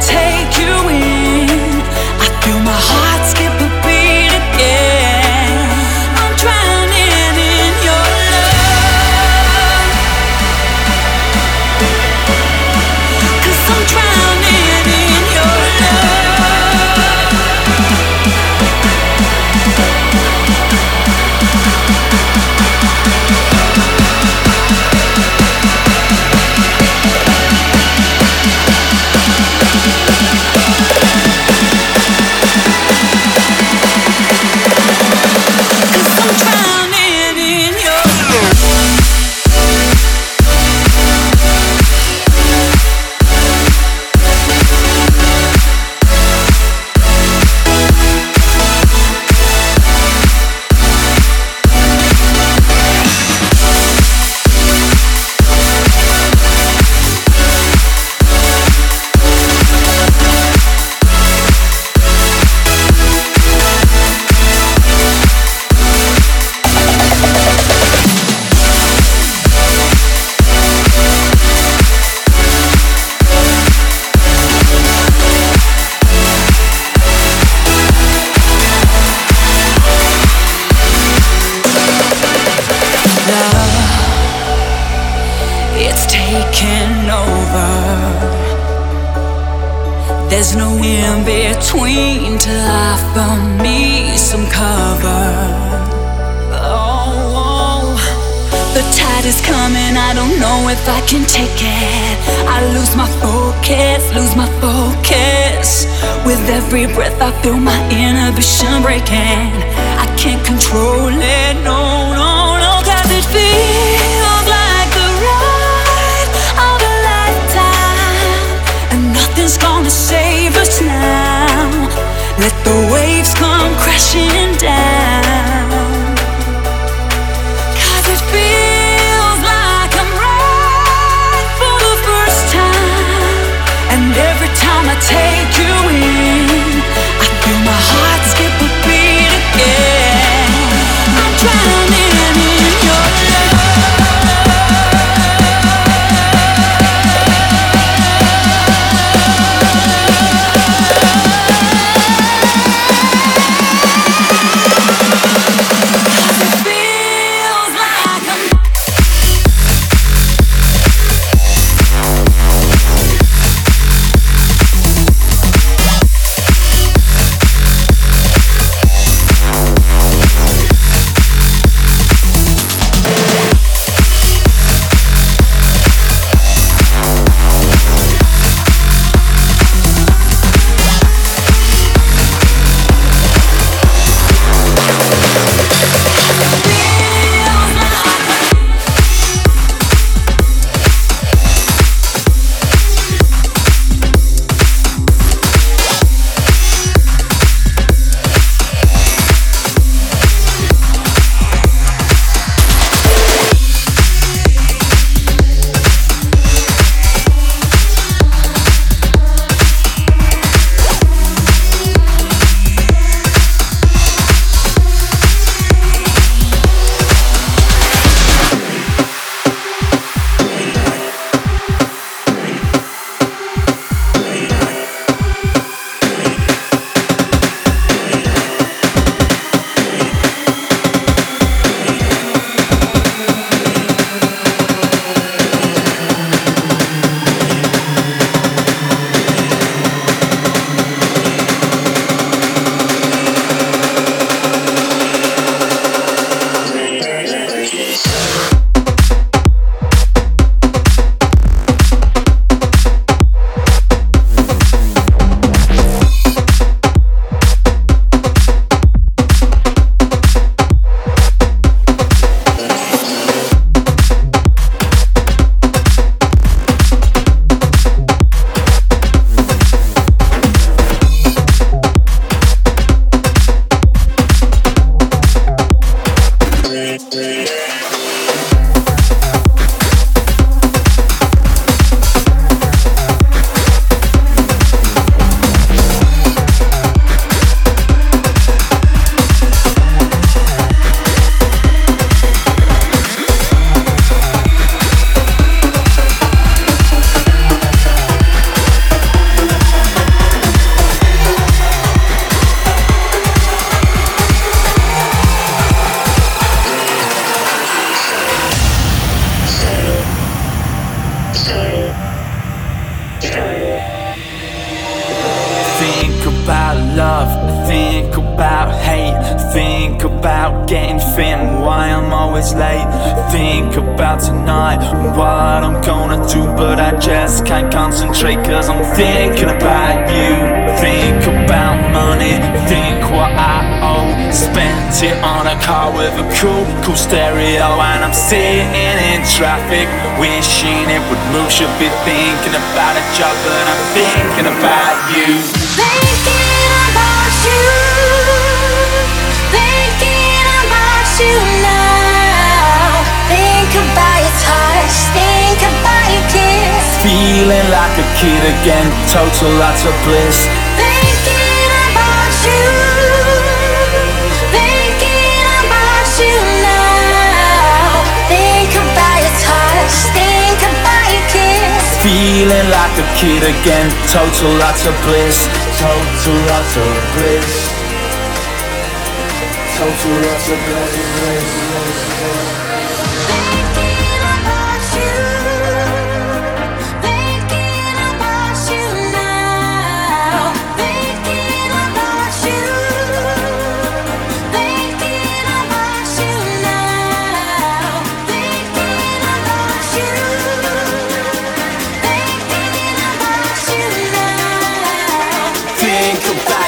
Take There's no in between till I found me some cover. Oh, the tide is coming, I don't know if I can take it. I lose my focus with every breath. I feel my inhibition breaking. I can't control it, no, no, no, 'cause it feels like the ride of a lifetime, and nothing's gonna save us now. Let the waves come crashing down, 'cause it feels like I'm right for the first time. And every time I take you in, I feel my heart skip a beat again. I'm drowning in your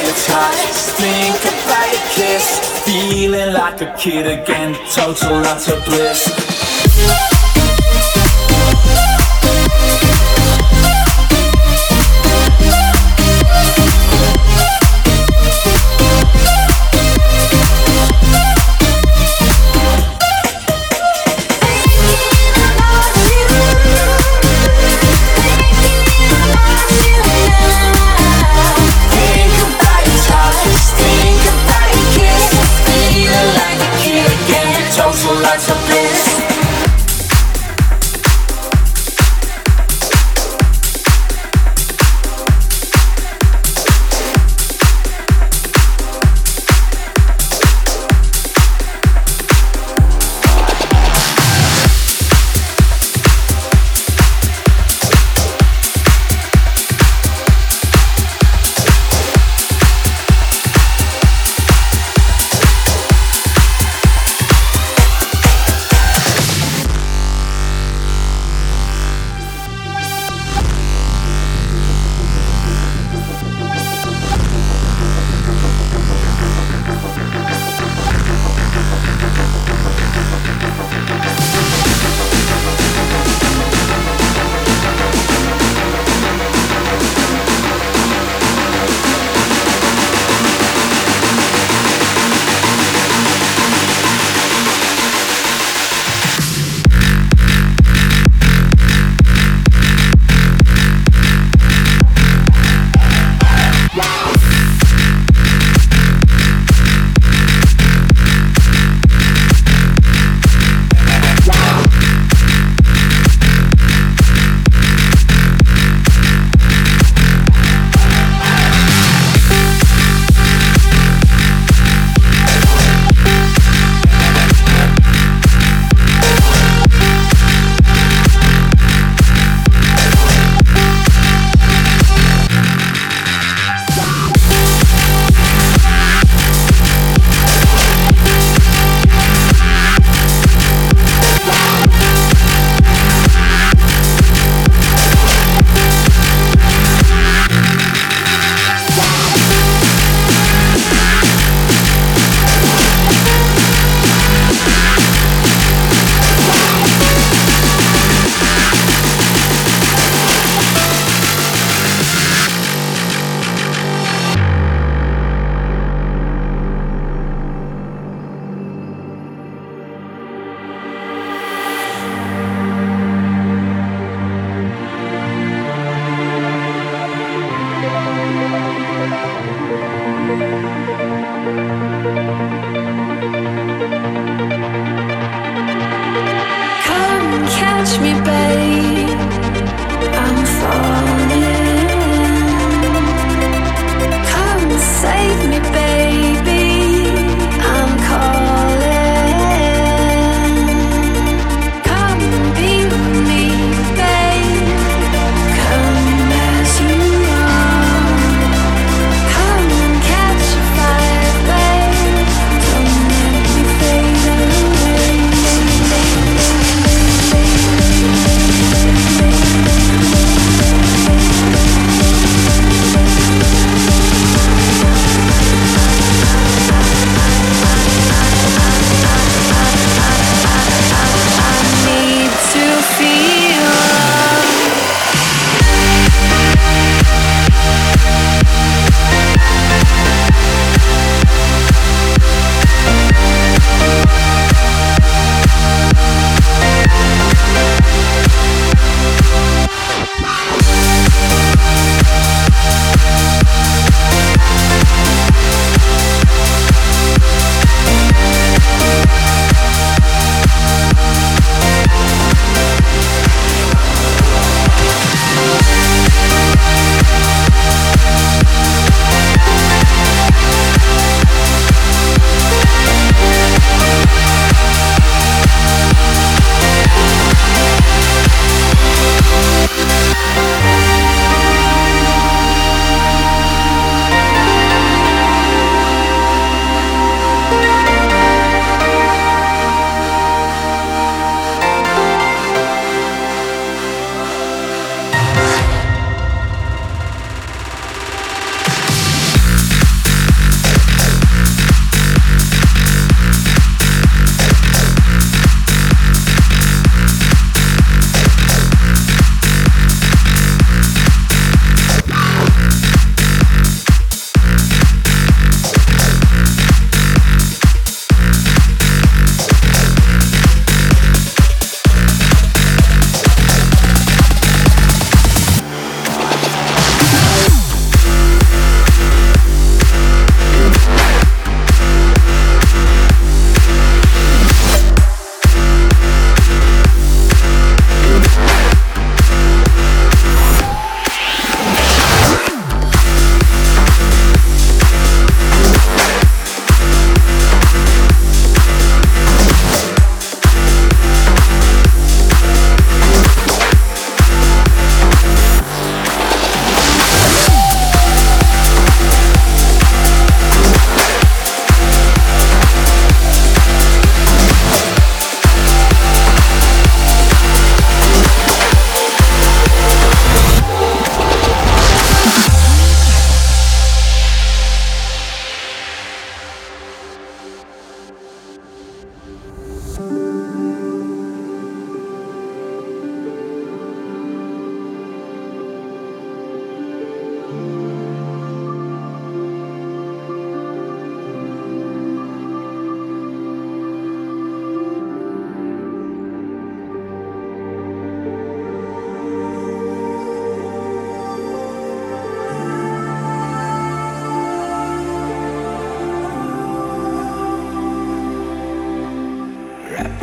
it's hardest. Think about a kiss, feeling like a kid again, total utter bliss. Total lots of bliss.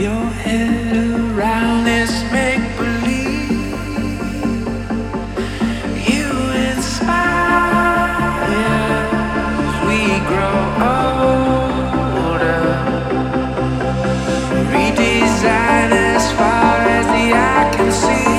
your head around this make-believe. You inspire as we grow older, redesign as far as the eye can see.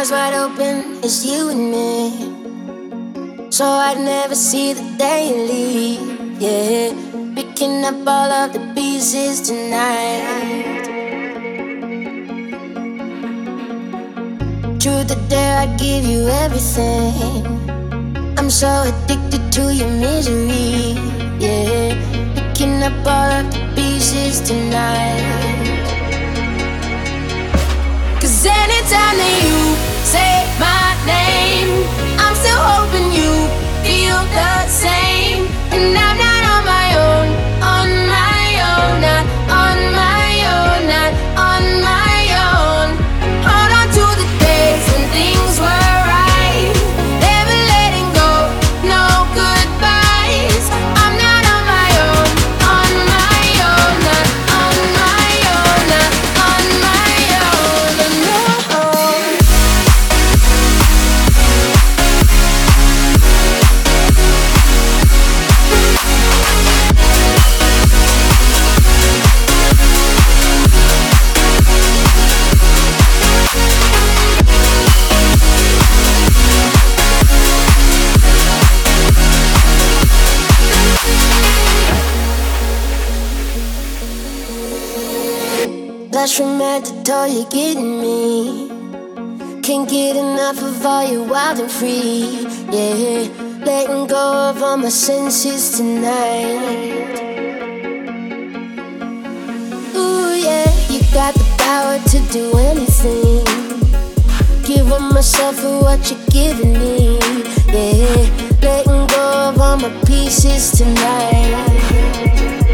eyes wide open, it's you and me. So I'd never see the day you leave, yeah. Picking up all of the pieces tonight. Truth to dare, I'd give you everything. I'm so addicted to your misery, yeah. Picking up all of the pieces tonight. Anytime that you say my name, I'm still hoping you feel the same. And I'm not on my own, on my own, not on my own, not on my own. Hold on to the days when things were right. Never letting go, no goodbyes. I'm not on my own, on my own, not on my own, not on my own. And from head to toe, you're getting me. Can't get enough of all you wild and free, yeah. Letting go of all my senses tonight. Ooh, yeah, you got the power to do anything. Giving myself for what you're giving me, yeah. Letting go of all my pieces tonight.